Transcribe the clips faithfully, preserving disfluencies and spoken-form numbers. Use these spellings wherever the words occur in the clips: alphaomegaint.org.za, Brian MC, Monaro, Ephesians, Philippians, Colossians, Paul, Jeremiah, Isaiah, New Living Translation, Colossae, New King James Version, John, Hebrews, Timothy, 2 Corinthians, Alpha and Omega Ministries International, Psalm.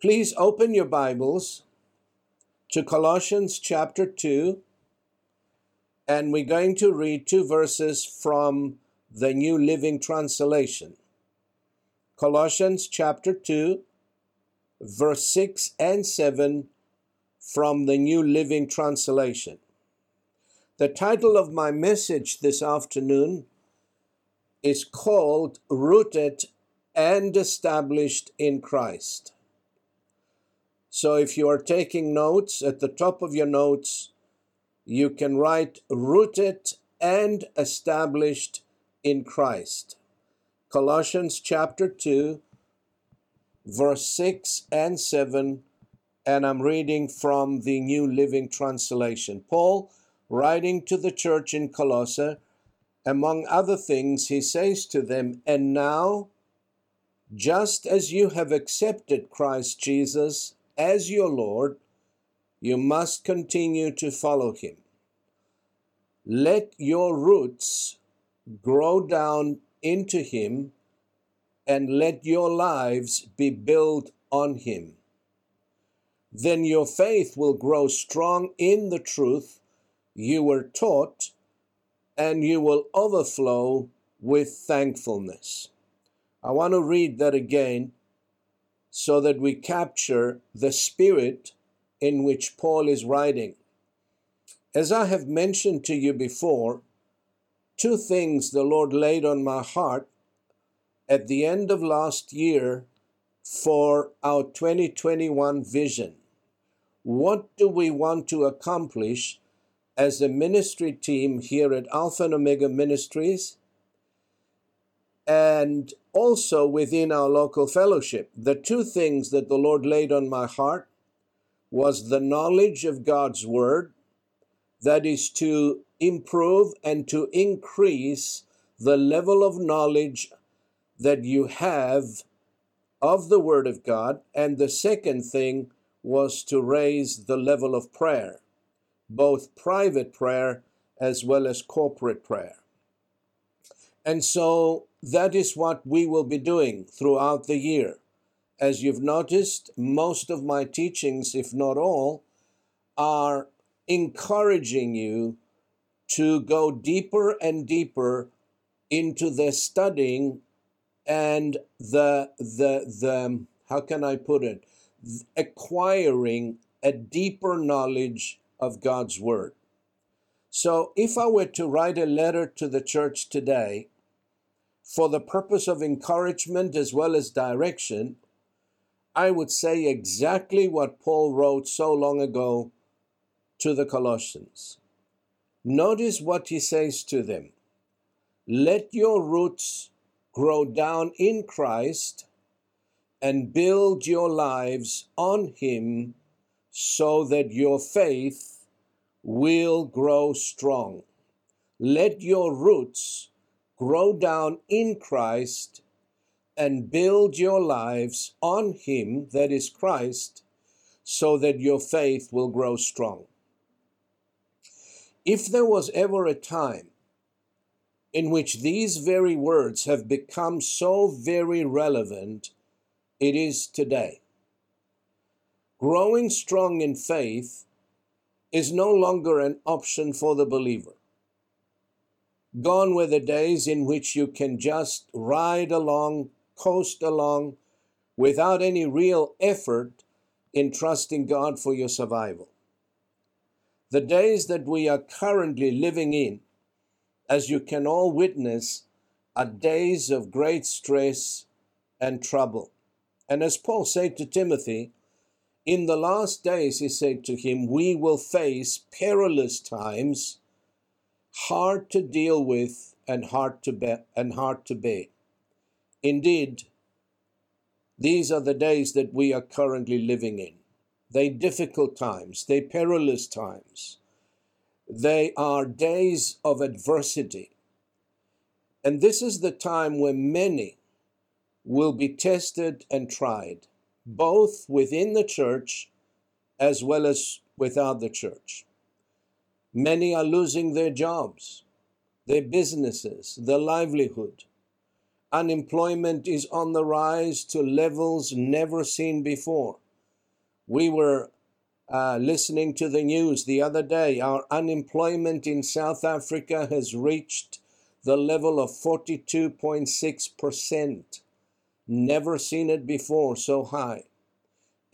Please open your Bibles to Colossians chapter two, and we're going to read two verses from the New Living Translation. Colossians chapter two, verse six and seven from the New Living Translation. The title of my message this afternoon is called Rooted and Established in Christ. So if you are taking notes, at the top of your notes, you can write Rooted and Established in Christ. Colossians chapter two, verse six and seven, and I'm reading from the New Living Translation. Paul, writing to the church in Colossae, among other things, he says to them, "And now, just as you have accepted Christ Jesus as your Lord, you must continue to follow him. Let your roots grow down into him, and let your lives be built on him. Then your faith will grow strong in the truth you were taught, and you will overflow with thankfulness." I want to read that again, so that we capture the spirit in which Paul is writing. As I have mentioned to you before, two things the Lord laid on my heart at the end of last year for our twenty twenty-one vision. What do we want to accomplish as a ministry team here at Alpha and Omega Ministries, and also within our local fellowship? The two things that the Lord laid on my heart was the knowledge of God's Word, that is to improve and to increase the level of knowledge that you have of the Word of God, and the second thing was to raise the level of prayer, both private prayer as well as corporate prayer. And so that is what we will be doing throughout the year. As you've noticed, most of my teachings, if not all, are encouraging you to go deeper and deeper into the studying and the, the, the how can I put it, acquiring a deeper knowledge of God's Word. So if I were to write a letter to the church today, for the purpose of encouragement as well as direction, I would say exactly what Paul wrote so long ago to the Colossians. Notice what he says to them. Let your roots grow down in Christ and build your lives on him, so that your faith will grow strong. Let your roots grow down in Christ and build your lives on him, that is Christ, so that your faith will grow strong. If there was ever a time in which these very words have become so very relevant, it is today. Growing strong in faith is no longer an option for the believer. Gone were the days in which you can just ride along, coast along, without any real effort in trusting God for your survival. The days that we are currently living in, as you can all witness, are days of great stress and trouble. And as Paul said to Timothy, in the last days, he said to him, we will face perilous times, hard to deal with and hard to bear. And hard to bear. Indeed, these are the days that we are currently living in. They difficult times, they perilous times. They are days of adversity. And this is the time when many will be tested and tried, both within the church as well as without the church. Many are losing their jobs, their businesses, their livelihood. Unemployment is on the rise to levels never seen before. We were uh, listening to the news the other day. Our unemployment in South Africa has reached the level of forty-two point six percent. Never seen it before, so high.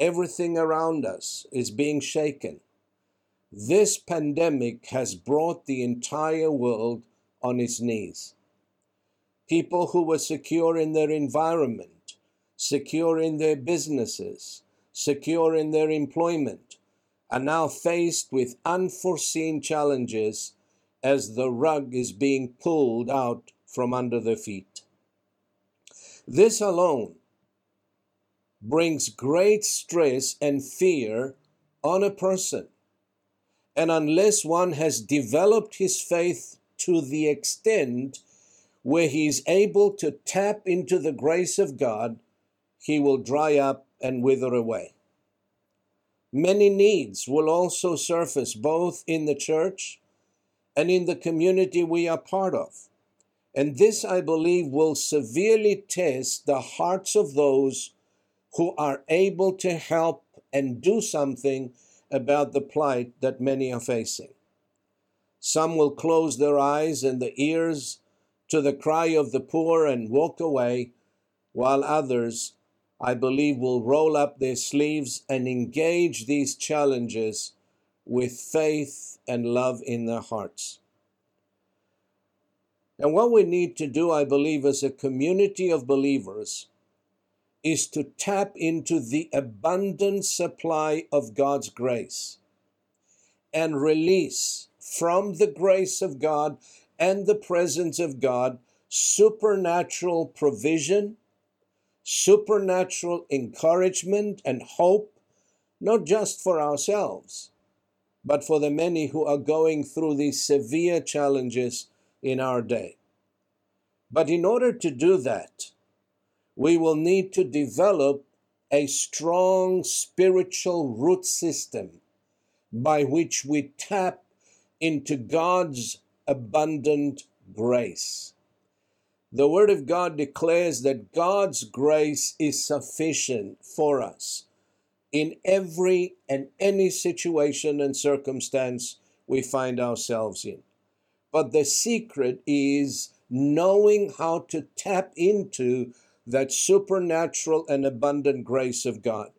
Everything around us is being shaken. This pandemic has brought the entire world on its knees. People who were secure in their environment, secure in their businesses, secure in their employment, are now faced with unforeseen challenges as the rug is being pulled out from under their feet. This alone brings great stress and fear on a person. And unless one has developed his faith to the extent where he is able to tap into the grace of God, he will dry up and wither away. Many needs will also surface both in the church and in the community we are part of. And this, I believe, will severely test the hearts of those who are able to help and do something about the plight that many are facing. Some will close their eyes and their ears to the cry of the poor and walk away, while others, I believe, will roll up their sleeves and engage these challenges with faith and love in their hearts. And what we need to do, I believe, as a community of believers is to tap into the abundant supply of God's grace and release from the grace of God and the presence of God supernatural provision, supernatural encouragement and hope, not just for ourselves, but for the many who are going through these severe challenges in our day. But in order to do that, we will need to develop a strong spiritual root system by which we tap into God's abundant grace. The Word of God declares that God's grace is sufficient for us in every and any situation and circumstance we find ourselves in. But the secret is knowing how to tap into that supernatural and abundant grace of God.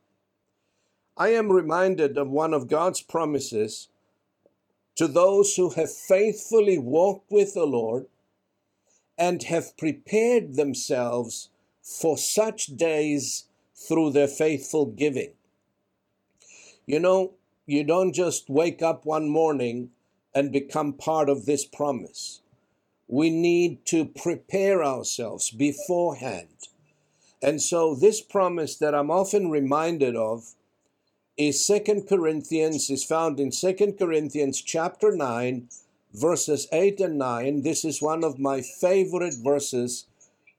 I am reminded of one of God's promises to those who have faithfully walked with the Lord and have prepared themselves for such days through their faithful giving. You know, you don't just wake up one morning and become part of this promise. We need to prepare ourselves beforehand. And so this promise that I'm often reminded of is Second Corinthians, is found in Second Corinthians chapter nine, verses eight and nine. This is one of my favorite verses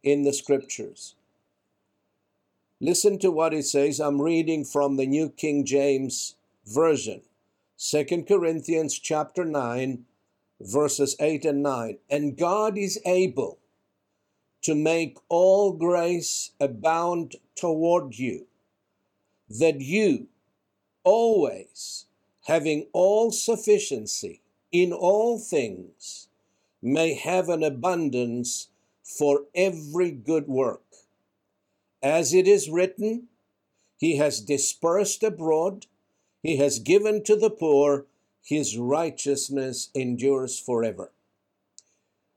in the scriptures. Listen to what it says. I'm reading from the New King James Version. Second Corinthians chapter nine, verses eight and nine. And God is able to make all grace abound toward you, that you, always having all sufficiency in all things, may have an abundance for every good work. As it is written, He has dispersed abroad, He has given to the poor, His righteousness endures forever.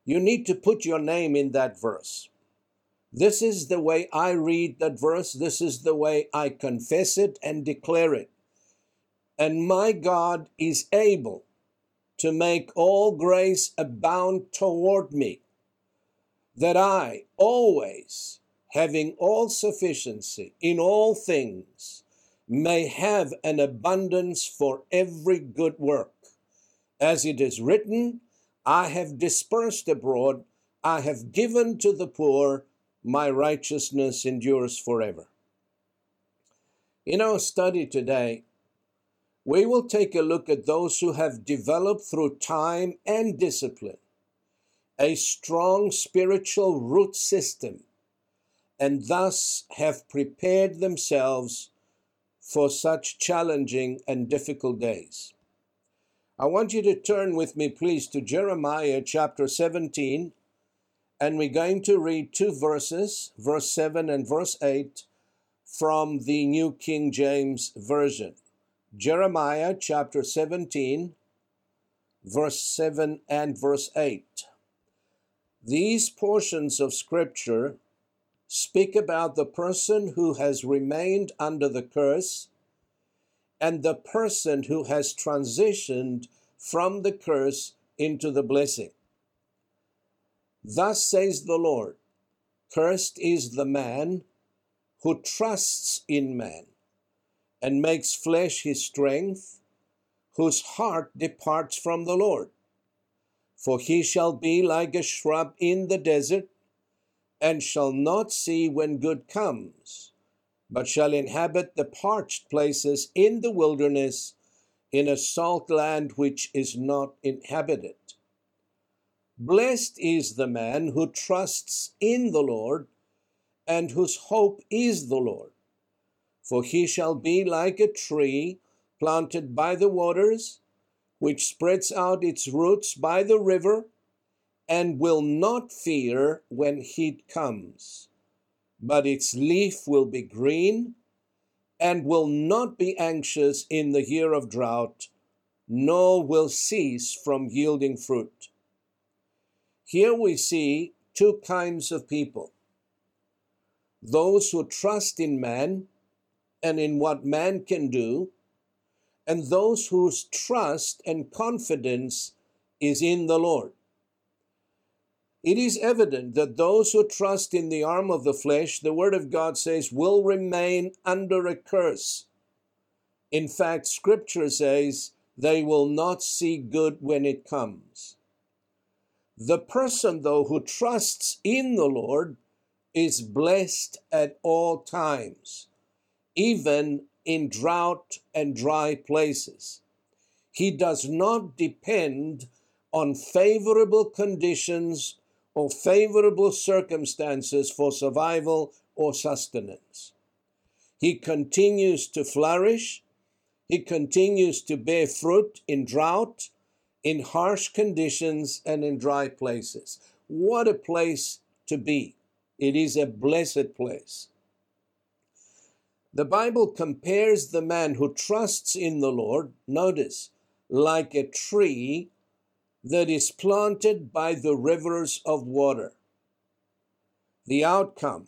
You need to put your name in that verse. This is the way I read that verse. This is the way I confess it and declare it. And my God is able to make all grace abound toward me, that I, always having all sufficiency in all things, may have an abundance for every good work. As it is written, I have dispersed abroad, I have given to the poor, my righteousness endures forever. In our study today, we will take a look at those who have developed through time and discipline a strong spiritual root system and thus have prepared themselves for such challenging and difficult days. I want you to turn with me, please, to Jeremiah chapter seventeen, and we're going to read two verses, verse seven and verse eight, from the New King James Version. Jeremiah chapter seventeen, verse seven and verse eight. These portions of Scripture speak about the person who has remained under the curse and the person who has transitioned from the curse into the blessing. Thus says the Lord, cursed is the man who trusts in man and makes flesh his strength, whose heart departs from the Lord. For he shall be like a shrub in the desert, and shall not see when good comes, but shall inhabit the parched places in the wilderness, in a salt land which is not inhabited. Blessed is the man who trusts in the Lord, and whose hope is the Lord. For he shall be like a tree planted by the waters, which spreads out its roots by the river, and will not fear when heat comes. But its leaf will be green, and will not be anxious in the year of drought, nor will cease from yielding fruit. Here we see two kinds of people: those who trust in man and in what man can do, and those whose trust and confidence is in the Lord. It is evident that those who trust in the arm of the flesh, the Word of God says, will remain under a curse. In fact, Scripture says they will not see good when it comes. The person, though, who trusts in the Lord is blessed at all times, even in drought and dry places. He does not depend on favorable conditions or favorable circumstances for survival or sustenance. He continues to flourish. He continues to bear fruit in drought, in harsh conditions, and in dry places. What a place to be! It is a blessed place. The Bible compares the man who trusts in the Lord, notice, like a tree that is planted by the rivers of water. The outcome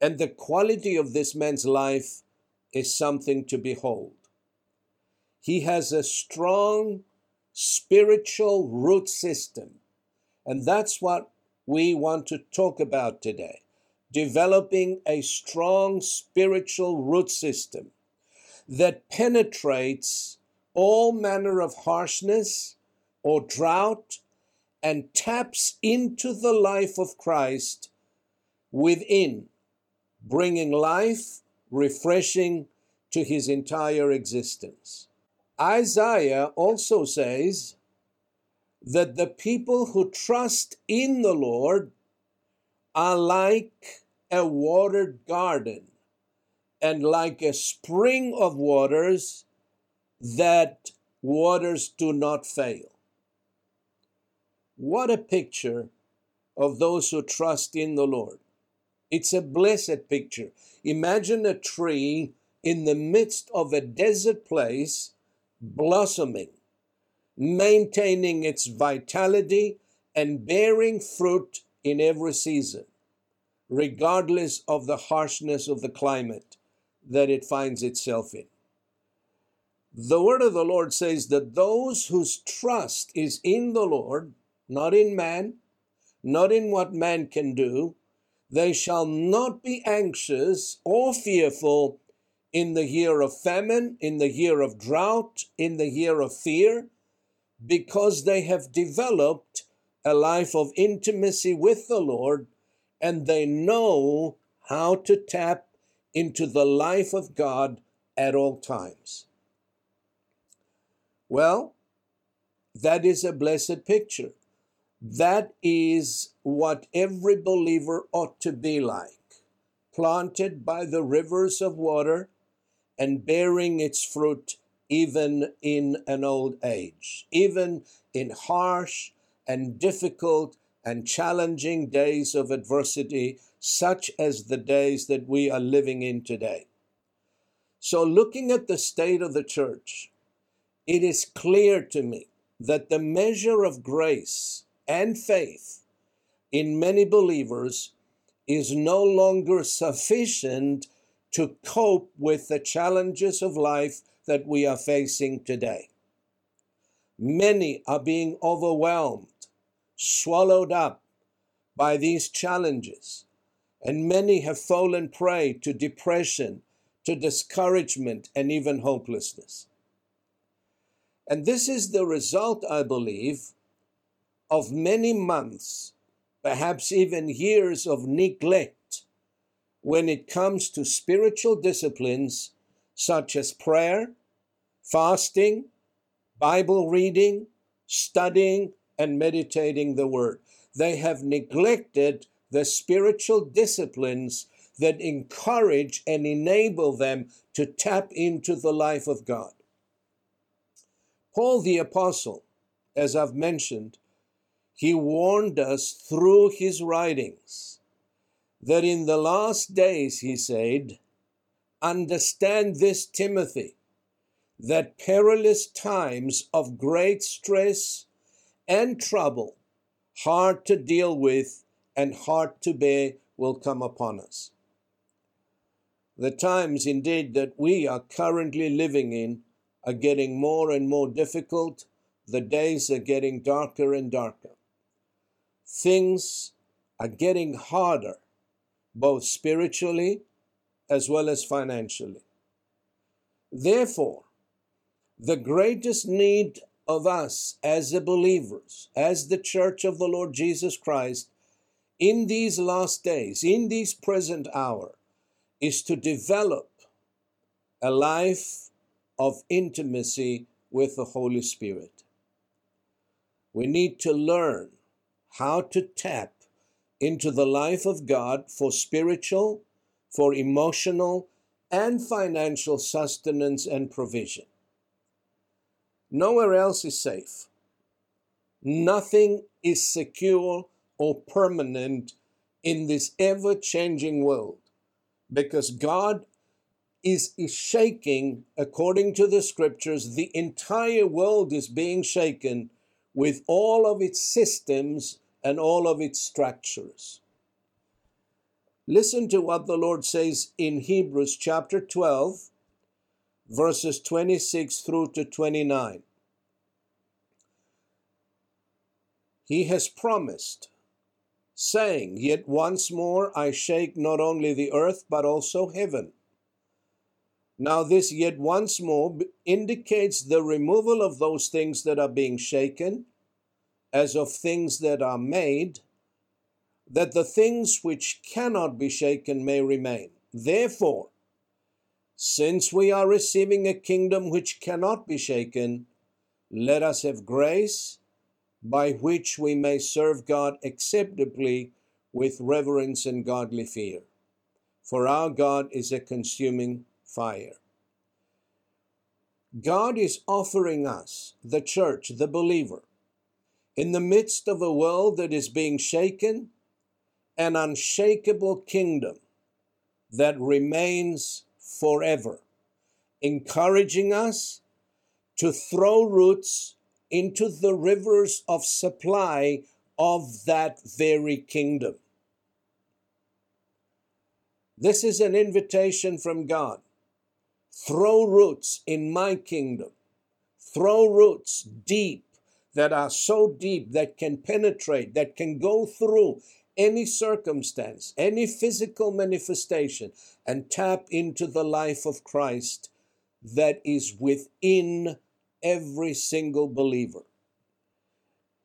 and the quality of this man's life is something to behold. He has a strong spiritual root system, and that's what we want to talk about today. Developing a strong spiritual root system that penetrates all manner of harshness or drought and taps into the life of Christ within, bringing life, refreshing to his entire existence. Isaiah also says that the people who trust in the Lord are like a watered garden and like a spring of waters that waters do not fail. What a picture of those who trust in the Lord. It's a blessed picture. Imagine a tree in the midst of a desert place, blossoming, maintaining its vitality and bearing fruit in every season, regardless of the harshness of the climate that it finds itself in. The word of the Lord says that those whose trust is in the Lord, not in man, not in what man can do. They shall not be anxious or fearful in the year of famine, in the year of drought, in the year of fear, because they have developed a life of intimacy with the Lord, and they know how to tap into the life of God at all times. Well, that is a blessed picture. That is what every believer ought to be like, planted by the rivers of water and bearing its fruit even in an old age, even in harsh and difficult and challenging days of adversity, such as the days that we are living in today. So looking at the state of the church, it is clear to me that the measure of grace and faith in many believers is no longer sufficient to cope with the challenges of life that we are facing today. Many are being overwhelmed, swallowed up by these challenges, and many have fallen prey to depression, to discouragement, and even hopelessness. And this is the result, I believe, of many months, perhaps even years of neglect when it comes to spiritual disciplines such as prayer, fasting, Bible reading, studying, and meditating the Word. They have neglected the spiritual disciplines that encourage and enable them to tap into the life of God. Paul the Apostle, as I've mentioned, he warned us through his writings that in the last days, he said, understand this, Timothy, that perilous times of great stress and trouble, hard to deal with and hard to bear, will come upon us. The times indeed that we are currently living in are getting more and more difficult. The days are getting darker and darker. Things are getting harder, both spiritually as well as financially. Therefore, the greatest need of us as the believers, as the church of the Lord Jesus Christ, in these last days, in this present hour, is to develop a life of intimacy with the Holy Spirit. We need to learn how to tap into the life of God for spiritual, for emotional, and financial sustenance and provision. Nowhere else is safe. Nothing is secure or permanent in this ever-changing world, because God is, is shaking, according to the scriptures. The entire world is being shaken with all of its systems and all of its structures. Listen to what the Lord says in Hebrews chapter twelve, verses twenty-six through to twenty-nine. He has promised, saying, yet once more I shake not only the earth, but also heaven. Now this yet once more indicates the removal of those things that are being shaken, as of things that are made, that the things which cannot be shaken may remain. Therefore, since we are receiving a kingdom which cannot be shaken, let us have grace by which we may serve God acceptably with reverence and godly fear. For our God is a consuming fire. God is offering us, the church, the believer, in the midst of a world that is being shaken, an unshakable kingdom that remains forever, encouraging us to throw roots into the rivers of supply of that very kingdom. This is an invitation from God. Throw roots in my kingdom. Throw roots deep that are so deep, that can penetrate, that can go through any circumstance, any physical manifestation, and tap into the life of Christ that is within every single believer.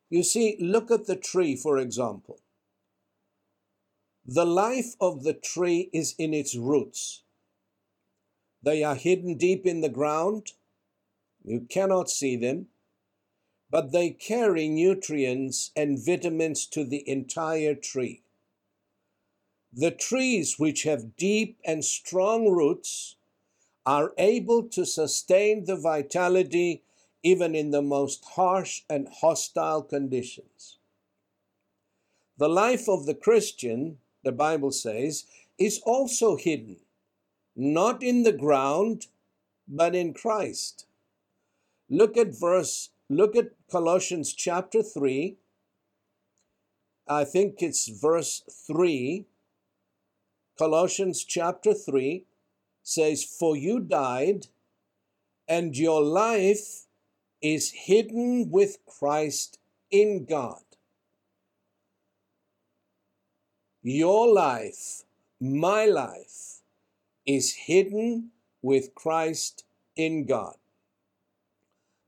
You see, look at the tree, for example. The life of the tree is in its roots. They are hidden deep in the ground. You cannot see them, but they carry nutrients and vitamins to the entire tree. The trees which have deep and strong roots are able to sustain the vitality even in the most harsh and hostile conditions. The life of the Christian, the Bible says, is also hidden, not in the ground, but in Christ. Look at verse, look at Colossians chapter three. I think it's verse three. Colossians chapter three says, "For you died, and your life is hidden with Christ in God." Your life, my life, is hidden with Christ in God.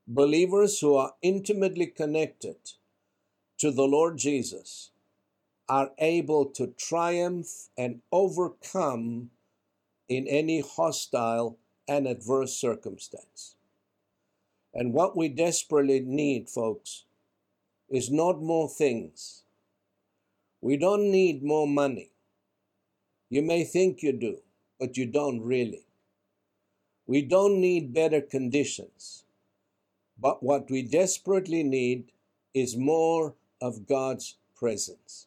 Believers who are intimately connected to the Lord Jesus are able to triumph and overcome in any hostile and adverse circumstance. And what we desperately need, folks, is not more things. We don't need more money. You may think you do, but you don't really. We don't need better conditions. But what we desperately need is more of God's presence.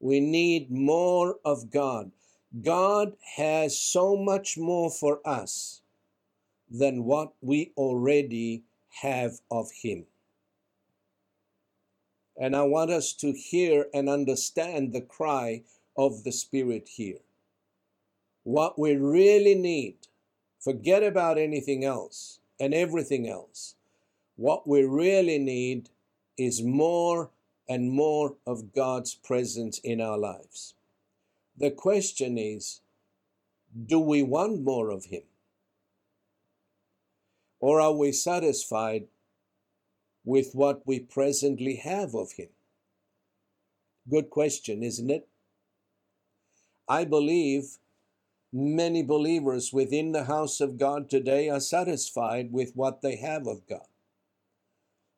We need more of God. God has so much more for us than what we already have of Him. And I want us to hear and understand the cry of the Spirit here. What we really need, forget about anything else and everything else. What we really need is more and more of God's presence in our lives. The question is, do we want more of Him? Or are we satisfied with what we presently have of Him? Good question, isn't it? I believe many believers within the house of God today are satisfied with what they have of God.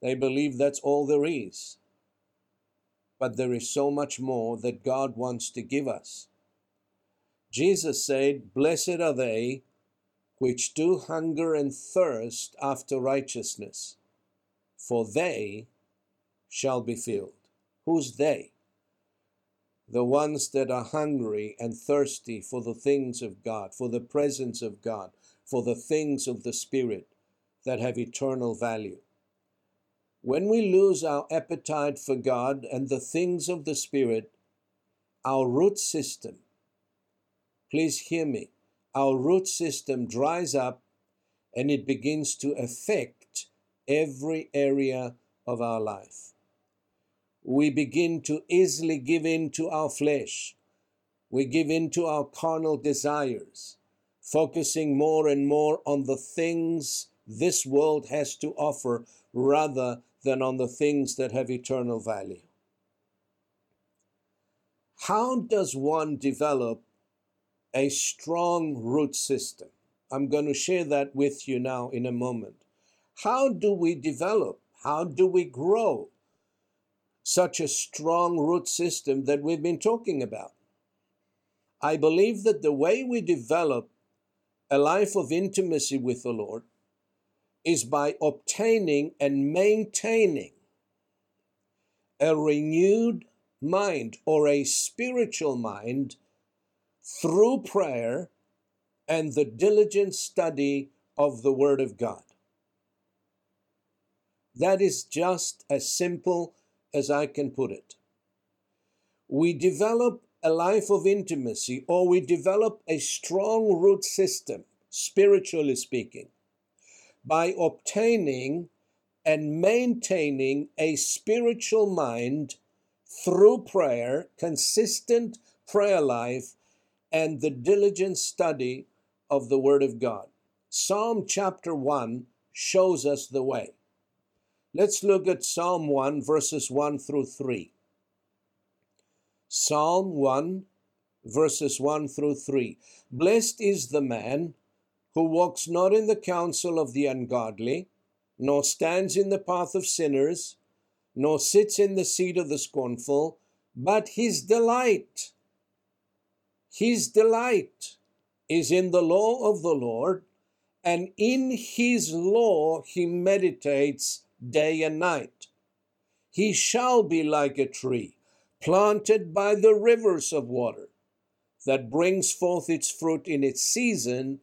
They believe that's all there is. But there is so much more that God wants to give us. Jesus said, "Blessed are they which do hunger and thirst after righteousness, for they shall be filled." Who's they? The ones that are hungry and thirsty for the things of God, for the presence of God, for the things of the Spirit that have eternal value. When we lose our appetite for God and the things of the Spirit, our root system, please hear me, our root system dries up and it begins to affect every area of our life. We begin to easily give in to our flesh. We give in to our carnal desires, focusing more and more on the things this world has to offer rather than on the things that have eternal value. How does one develop a strong root system? I'm going to share that with you now in a moment. How do we develop? How do we grow such a strong root system that we've been talking about? I believe that the way we develop a life of intimacy with the Lord is by obtaining and maintaining a renewed mind or a spiritual mind through prayer and the diligent study of the Word of God. That is just as simple as I can put it. We develop a life of intimacy, or we develop a strong root system, spiritually speaking, by obtaining and maintaining a spiritual mind through prayer, consistent prayer life, and the diligent study of the Word of God. Psalm chapter one shows us the way. Let's look at Psalm one, verses one through three. Psalm one, verses one through three. Blessed is the man who walks not in the counsel of the ungodly, nor stands in the path of sinners, nor sits in the seat of the scornful, but his delight, his delight is in the law of the Lord, and in his law he meditates day and night. He shall be like a tree planted by the rivers of water, that brings forth its fruit in its season,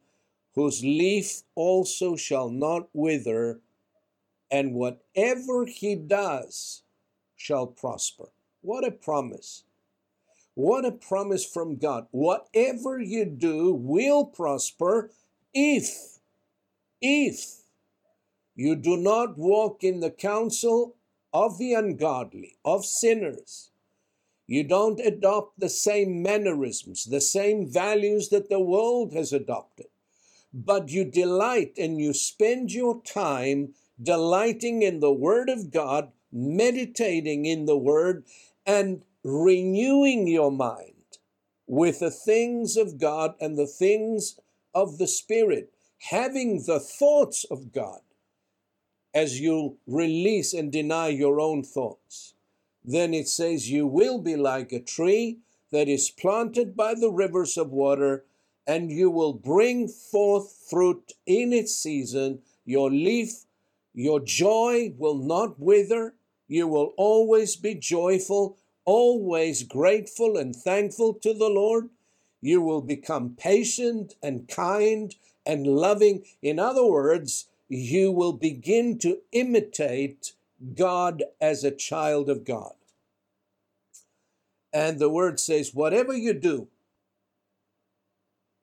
whose leaf also shall not wither, and whatever he does shall prosper. What a promise. What a promise from God. Whatever you do will prosper if, if you do not walk in the counsel of the ungodly, of sinners. You don't adopt the same mannerisms, the same values that the world has adopted, but you delight and you spend your time delighting in the Word of God, meditating in the Word, and renewing your mind with the things of God and the things of the Spirit, having the thoughts of God as you release and deny your own thoughts. Then it says, you will be like a tree that is planted by the rivers of water, and you will bring forth fruit in its season. Your leaf, your joy will not wither. You will always be joyful, always grateful and thankful to the Lord. You will become patient and kind and loving. In other words, you will begin to imitate God as a child of God. And the Word says, whatever you do,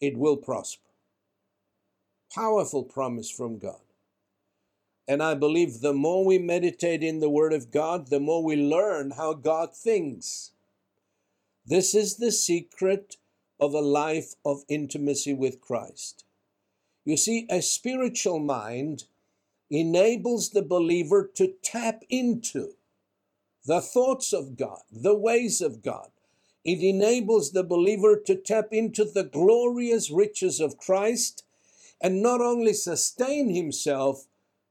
it will prosper. Powerful promise from God. And I believe the more we meditate in the Word of God, the more we learn how God thinks. This is the secret of a life of intimacy with Christ. You see, a spiritual mind enables the believer to tap into the thoughts of God, the ways of God. It enables the believer to tap into the glorious riches of Christ and not only sustain himself,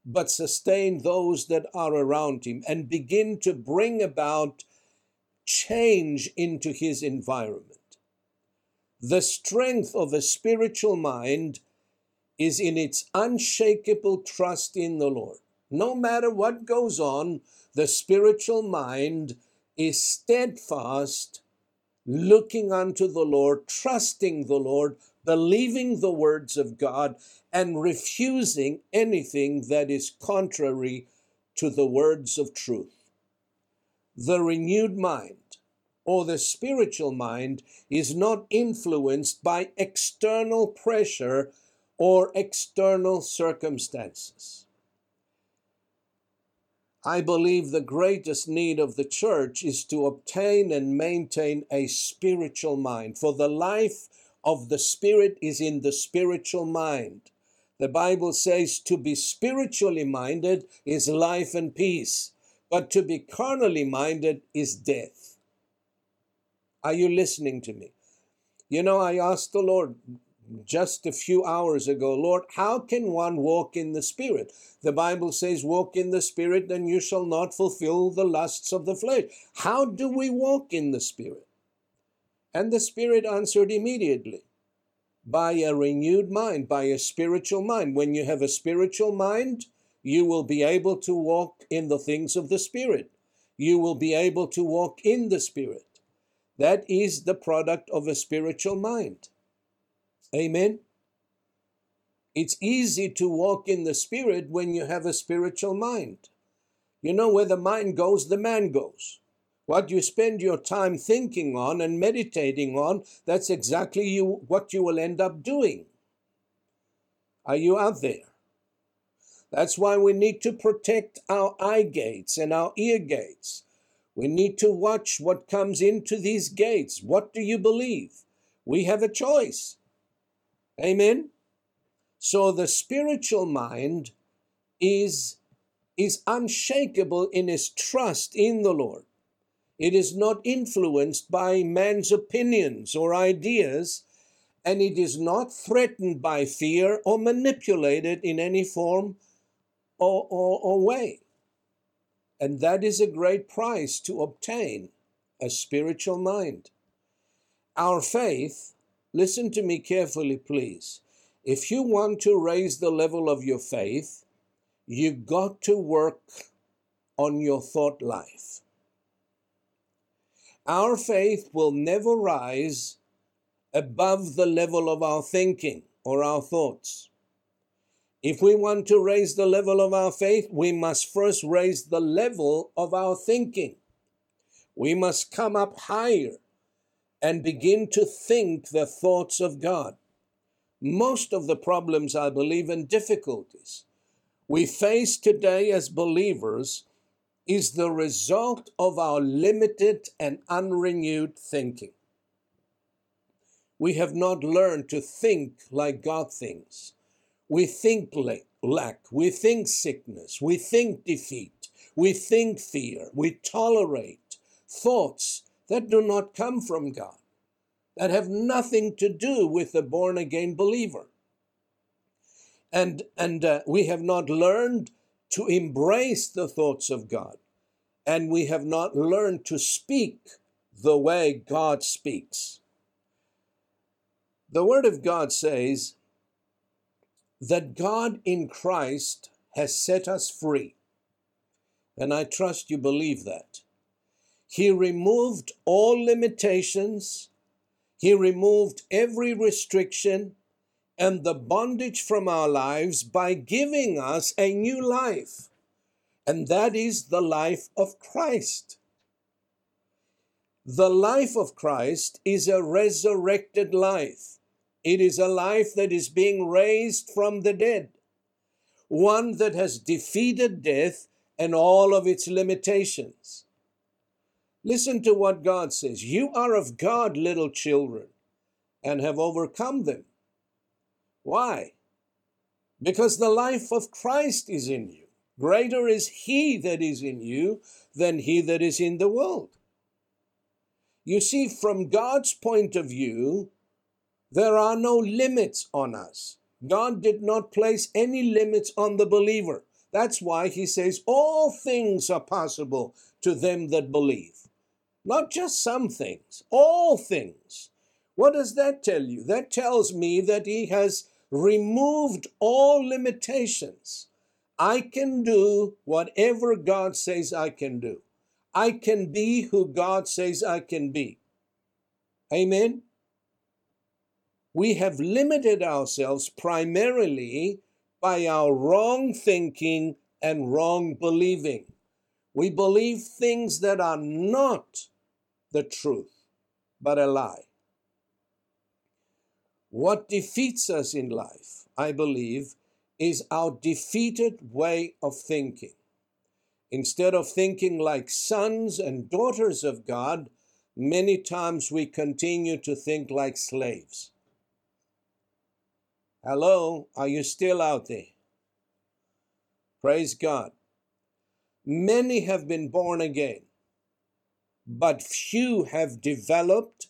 but sustain those that are around him and begin to bring about change into his environment. The strength of a spiritual mind is in its unshakable trust in the Lord. No matter what goes on, the spiritual mind is steadfast, looking unto the Lord, trusting the Lord, believing the words of God, and refusing anything that is contrary to the words of truth. The renewed mind, or the spiritual mind, is not influenced by external pressure or external circumstances. I believe the greatest need of the church is to obtain and maintain a spiritual mind, for the life of the Spirit is in the spiritual mind. The Bible says to be spiritually minded is life and peace, but to be carnally minded is death. Are you listening to me? You know, I asked the Lord just a few hours ago, Lord, how can one walk in the Spirit? The Bible says, walk in the Spirit and you shall not fulfill the lusts of the flesh. How do we walk in the Spirit? And the Spirit answered immediately, by a renewed mind, by a spiritual mind. When you have a spiritual mind, you will be able to walk in the things of the Spirit. You will be able to walk in the Spirit. That is the product of a spiritual mind. Amen. It's easy to walk in the Spirit when you have a spiritual mind. You know, where the mind goes, the man goes. What you spend your time thinking on and meditating on, that's exactly you, what you will end up doing. Are you out there? That's why we need to protect our eye gates and our ear gates. We need to watch what comes into these gates. What do you believe? We have a choice. Amen? So the spiritual mind is, is unshakable in its trust in the Lord. It is not influenced by man's opinions or ideas, and it is not threatened by fear or manipulated in any form or, or, or way. And that is a great prize to obtain, a spiritual mind. Our faith, listen to me carefully, please. If you want to raise the level of your faith, you've got to work on your thought life. Our faith will never rise above the level of our thinking or our thoughts. If we want to raise the level of our faith, we must first raise the level of our thinking. We must come up higher and begin to think the thoughts of God. Most of the problems, I believe, and difficulties we face today as believers is the result of our limited and unrenewed thinking. We have not learned to think like God thinks. We think lack, we think sickness, we think defeat, we think fear, we tolerate thoughts that do not come from God, that have nothing to do with the born-again believer. And, and uh, we have not learned to embrace the thoughts of God, and we have not learned to speak the way God speaks. The Word of God says that God in Christ has set us free, and I trust you believe that. He removed all limitations, He removed every restriction and the bondage from our lives by giving us a new life. And that is the life of Christ. The life of Christ is a resurrected life. It is a life that is being raised from the dead, one that has defeated death and all of its limitations. Listen to what God says. You are of God, little children, and have overcome them. Why? Because the life of Christ is in you. Greater is He that is in you than he that is in the world. You see, from God's point of view, there are no limits on us. God did not place any limits on the believer. That's why He says all things are possible to them that believe. Not just some things, all things. What does that tell you? That tells me that He has removed all limitations. I can do whatever God says I can do. I can be who God says I can be. Amen? We have limited ourselves primarily by our wrong thinking and wrong believing. We believe things that are not the truth, but a lie. What defeats us in life, I believe, is our defeated way of thinking. Instead of thinking like sons and daughters of God, many times we continue to think like slaves. Hello, are you still out there? Praise God. Many have been born again, but few have developed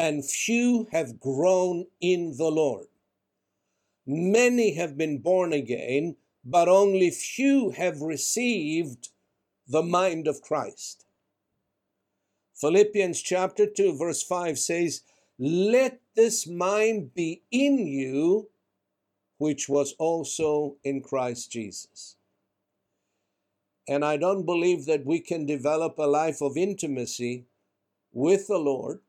and few have grown in the Lord. Many have been born again, but only few have received the mind of Christ. Philippians chapter two, verse five says, "Let this mind be in you, which was also in Christ Jesus." And I don't believe that we can develop a life of intimacy with the Lord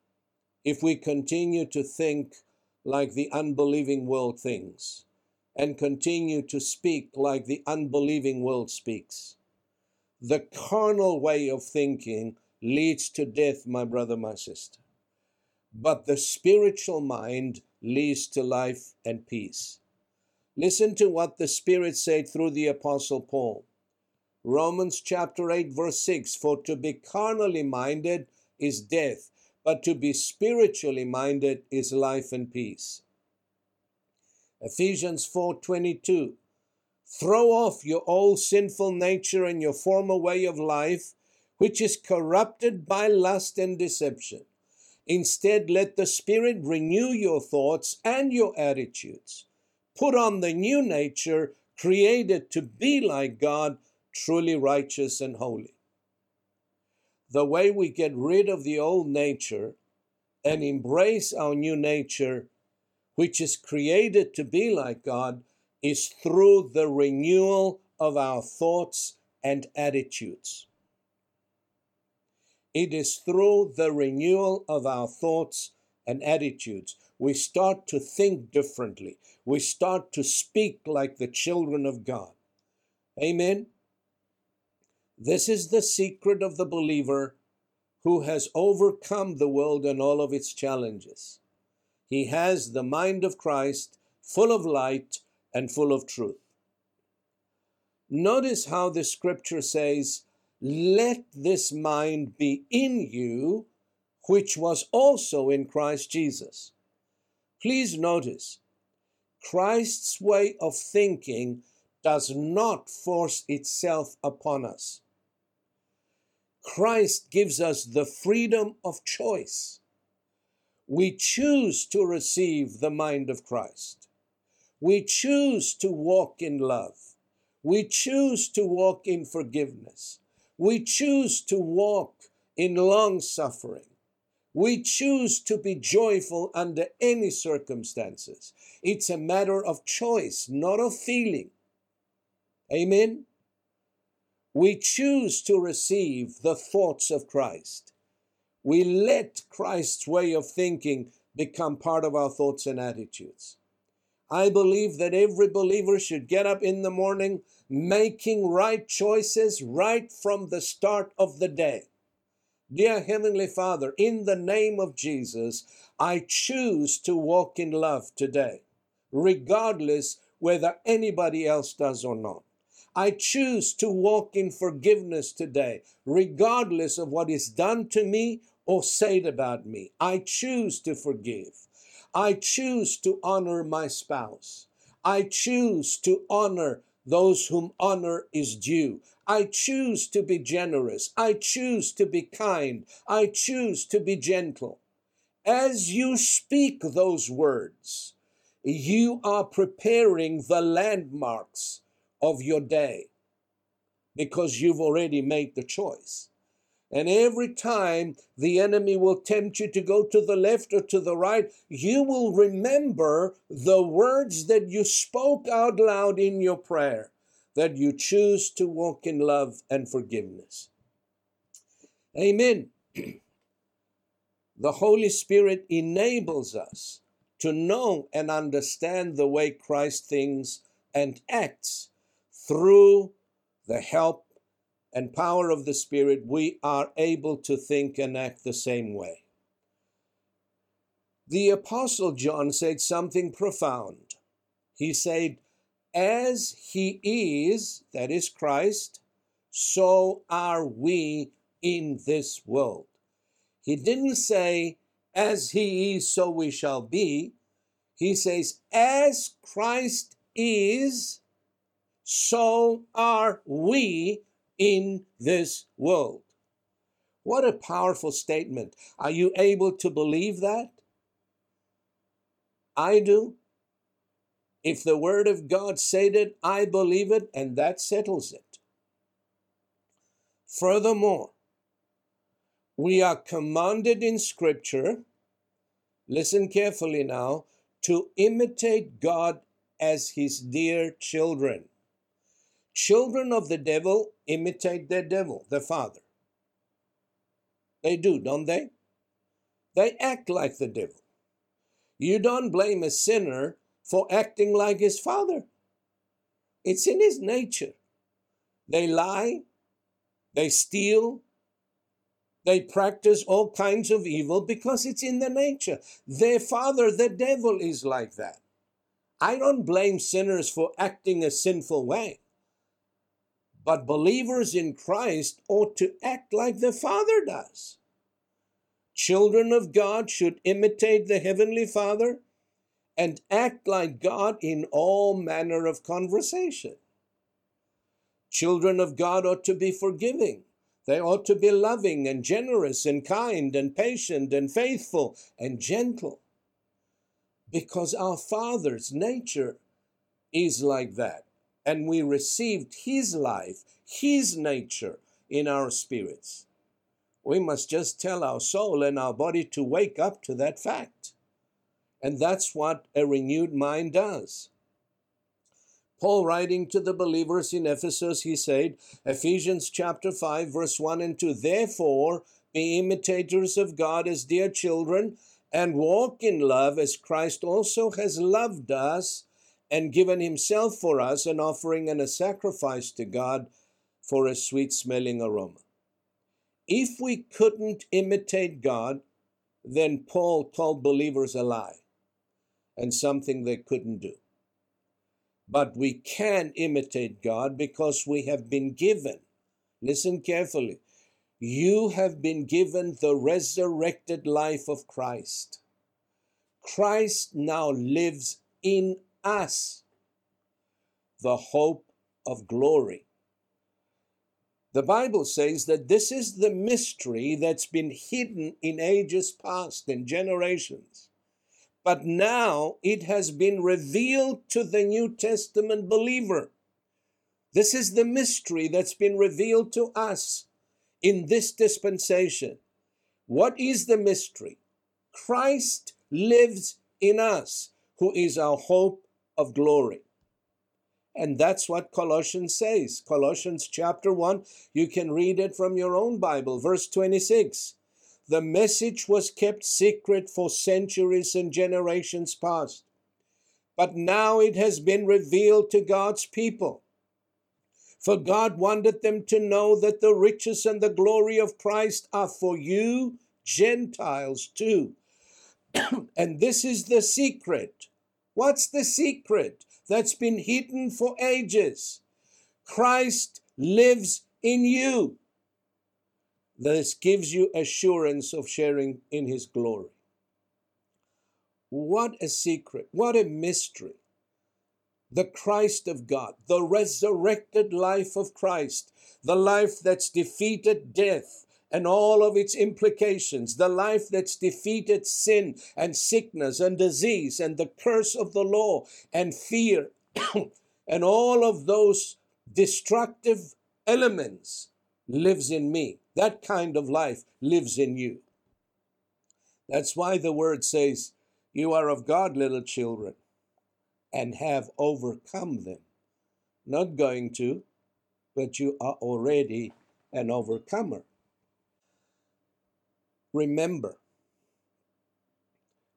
if we continue to think like the unbelieving world thinks and continue to speak like the unbelieving world speaks. The carnal way of thinking leads to death, my brother, my sister. But the spiritual mind leads to life and peace. Listen to what the Spirit said through the Apostle Paul. Romans chapter eight verse six, for to be carnally minded is death, but to be spiritually minded is life and peace. Ephesians four twenty-two, throw off your old sinful nature and your former way of life, which is corrupted by lust and deception. Instead, let the Spirit renew your thoughts and your attitudes. Put on the new nature, created to be like God, truly righteous and holy. The way we get rid of the old nature and embrace our new nature, which is created to be like God, is through the renewal of our thoughts and attitudes. It is through the renewal of our thoughts and attitudes. We start to think differently. We start to speak like the children of God. Amen. This is the secret of the believer who has overcome the world and all of its challenges. He has the mind of Christ, full of light and full of truth. Notice how the scripture says, let this mind be in you, which was also in Christ Jesus. Please notice, Christ's way of thinking does not force itself upon us. Christ gives us the freedom of choice. We choose to receive the mind of Christ. We choose to walk in love. We choose to walk in forgiveness. We choose to walk in long suffering. We choose to be joyful under any circumstances. It's a matter of choice, not of feeling. Amen. We choose to receive the thoughts of Christ. We let Christ's way of thinking become part of our thoughts and attitudes. I believe that every believer should get up in the morning making right choices right from the start of the day. Dear Heavenly Father, in the name of Jesus, I choose to walk in love today, regardless whether anybody else does or not. I choose to walk in forgiveness today, regardless of what is done to me or said about me. I choose to forgive. I choose to honor my spouse. I choose to honor those whom honor is due. I choose to be generous. I choose to be kind. I choose to be gentle. As you speak those words, you are preparing the landmarks of your day because you've already made the choice. And every time the enemy will tempt you to go to the left or to the right, you will remember the words that you spoke out loud in your prayer, that you choose to walk in love and forgiveness. Amen. The Holy Spirit enables us to know and understand the way Christ thinks and acts. Through the help and power of the Spirit, we are able to think and act the same way. The Apostle John said something profound. He said, as he is, that is Christ, so are we in this world. He didn't say, as he is, so we shall be. He says, as Christ is, so are we in this world. What a powerful statement. Are you able to believe that? I do. If the Word of God said it, I believe it, and that settles it. Furthermore, we are commanded in Scripture, listen carefully now, to imitate God as His dear children. Children of the devil imitate their devil, their father. They do, don't they? They act like the devil. You don't blame a sinner for acting like his father. It's in his nature. They lie, they steal, they practice all kinds of evil because it's in their nature. Their father, the devil, is like that. I don't blame sinners for acting a sinful way. But believers in Christ ought to act like the Father does. Children of God should imitate the Heavenly Father and act like God in all manner of conversation. Children of God ought to be forgiving. They ought to be loving and generous and kind and patient and faithful and gentle. Because our Father's nature is like that. And we received His life, His nature in our spirits. We must just tell our soul and our body to wake up to that fact. And that's what a renewed mind does. Paul, writing to the believers in Ephesus, he said, Ephesians chapter five, verse one and two, therefore be imitators of God as dear children, and walk in love as Christ also has loved us, and given Himself for us, an offering and a sacrifice to God for a sweet-smelling aroma. If we couldn't imitate God, then Paul told believers a lie and something they couldn't do. But we can imitate God because we have been given, listen carefully, you have been given the resurrected life of Christ. Christ now lives in us, the hope of glory. The Bible says that this is the mystery that's been hidden in ages past and generations, but now it has been revealed to the New Testament believer. This is the mystery that's been revealed to us in this dispensation. What is the mystery? Christ lives in us, who is our hope of glory. And that's what Colossians says. Colossians chapter one, you can read it from your own Bible, verse twenty-six. The message was kept secret for centuries and generations past, but now it has been revealed to God's people. For God wanted them to know that the riches and the glory of Christ are for you, Gentiles, too. And this is the secret. What's the secret that's been hidden for ages? Christ lives in you. This gives you assurance of sharing in His glory. What a secret. What a mystery. The Christ of God, the resurrected life of Christ, the life that's defeated death and all of its implications, the life that's defeated sin and sickness and disease and the curse of the law and fear and all of those destructive elements lives in me. That kind of life lives in you. That's why the Word says, you are of God, little children, and have overcome them. Not going to, but you are already an overcomer. Remember,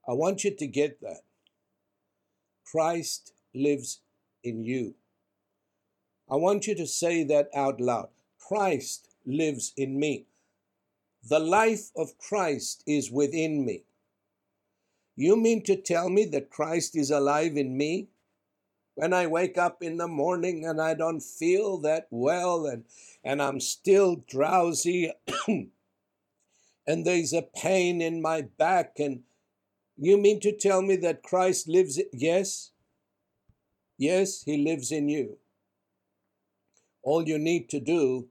I want you to get that. Christ lives in you. I want you to say that out loud. Christ lives in me. The life of Christ is within me. You mean to tell me that Christ is alive in me? When I wake up in the morning and I don't feel that well and, and I'm still drowsy, and there's a pain in my back, and you mean to tell me that Christ lives in... Yes, yes, He lives in you. All you need to do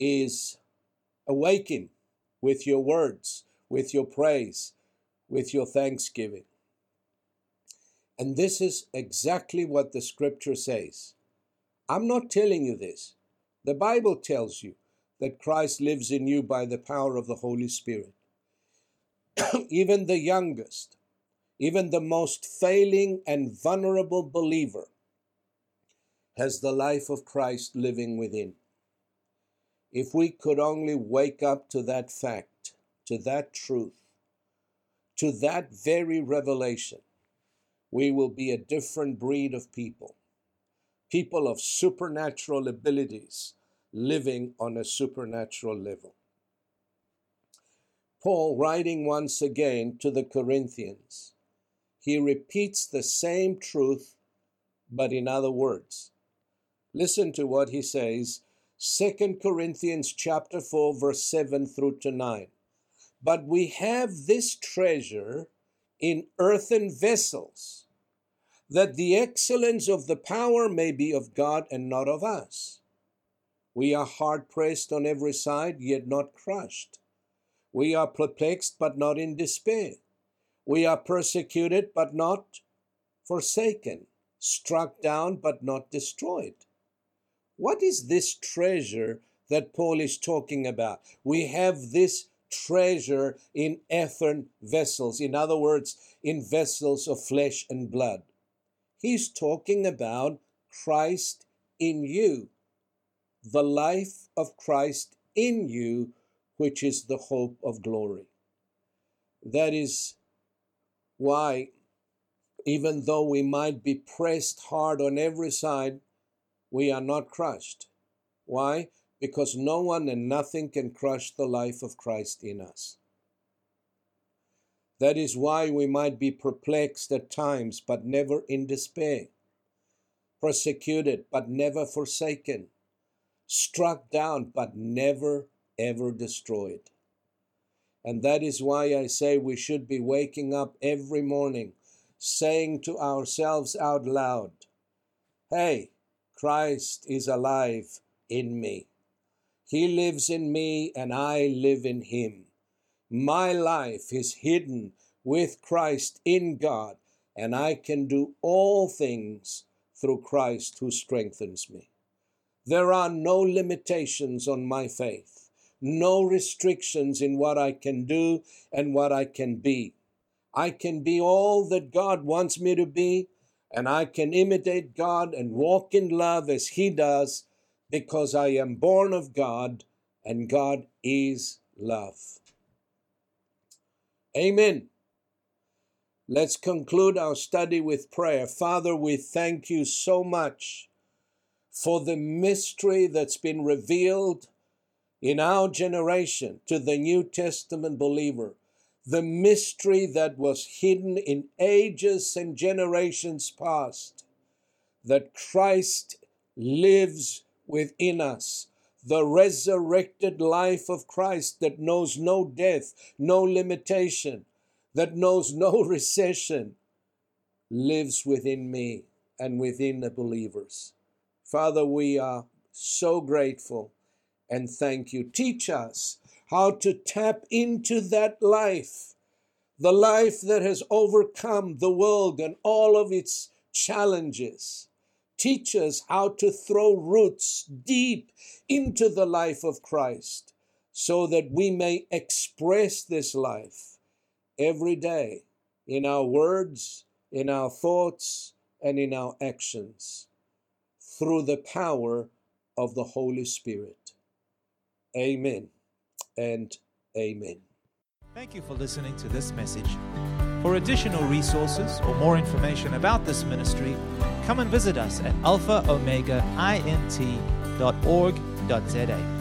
is awake Him with your words, with your praise, with your thanksgiving. And this is exactly what the Scripture says. I'm not telling you this. The Bible tells you that Christ lives in you by the power of the Holy Spirit. Even the youngest, even the most failing and vulnerable believer has the life of Christ living within. If we could only wake up to that fact, to that truth, to that very revelation, we will be a different breed of people, people of supernatural abilities, living on a supernatural level. Paul, writing once again to the Corinthians, he repeats the same truth, but in other words. Listen to what he says, Second Corinthians chapter four, verse seven through to nine. But we have this treasure in earthen vessels, that the excellence of the power may be of God and not of us. We are hard-pressed on every side, yet not crushed. We are perplexed, but not in despair. We are persecuted, but not forsaken. Struck down, but not destroyed. What is this treasure that Paul is talking about? We have this treasure in earthen vessels. In other words, in vessels of flesh and blood. He's talking about Christ in you, the life of Christ in you, which is the hope of glory. That is why, even though we might be pressed hard on every side, we are not crushed. Why? Because no one and nothing can crush the life of Christ in us. That is why we might be perplexed at times, but never in despair. Persecuted, but never forsaken. Struck down, but never ever destroyed. And that is why I say we should be waking up every morning saying to ourselves out loud, hey, Christ is alive in me. He lives in me and I live in him. My life is hidden with Christ in God, and I can do all things through Christ who strengthens me. There are no limitations on my faith. No restrictions in what I can do and what I can be. I can be all that God wants me to be, and I can imitate God and walk in love as he does, because I am born of God and God is love. Amen. Let's conclude our study with prayer. Father, we thank you so much for the mystery that's been revealed in our generation to the New Testament believer, the mystery that was hidden in ages and generations past, that Christ lives within us, the resurrected life of Christ that knows no death, no limitation, that knows no recession, lives within me and within the believers. Father, we are so grateful and thank you. Teach us how to tap into that life, the life that has overcome the world and all of its challenges. Teach us how to throw roots deep into the life of Christ so that we may express this life every day in our words, in our thoughts, and in our actions through the power of the Holy Spirit. Amen and amen. Thank you for listening to this message. For additional resources or more information about this ministry, come and visit us at alpha omega int dot org dot z a.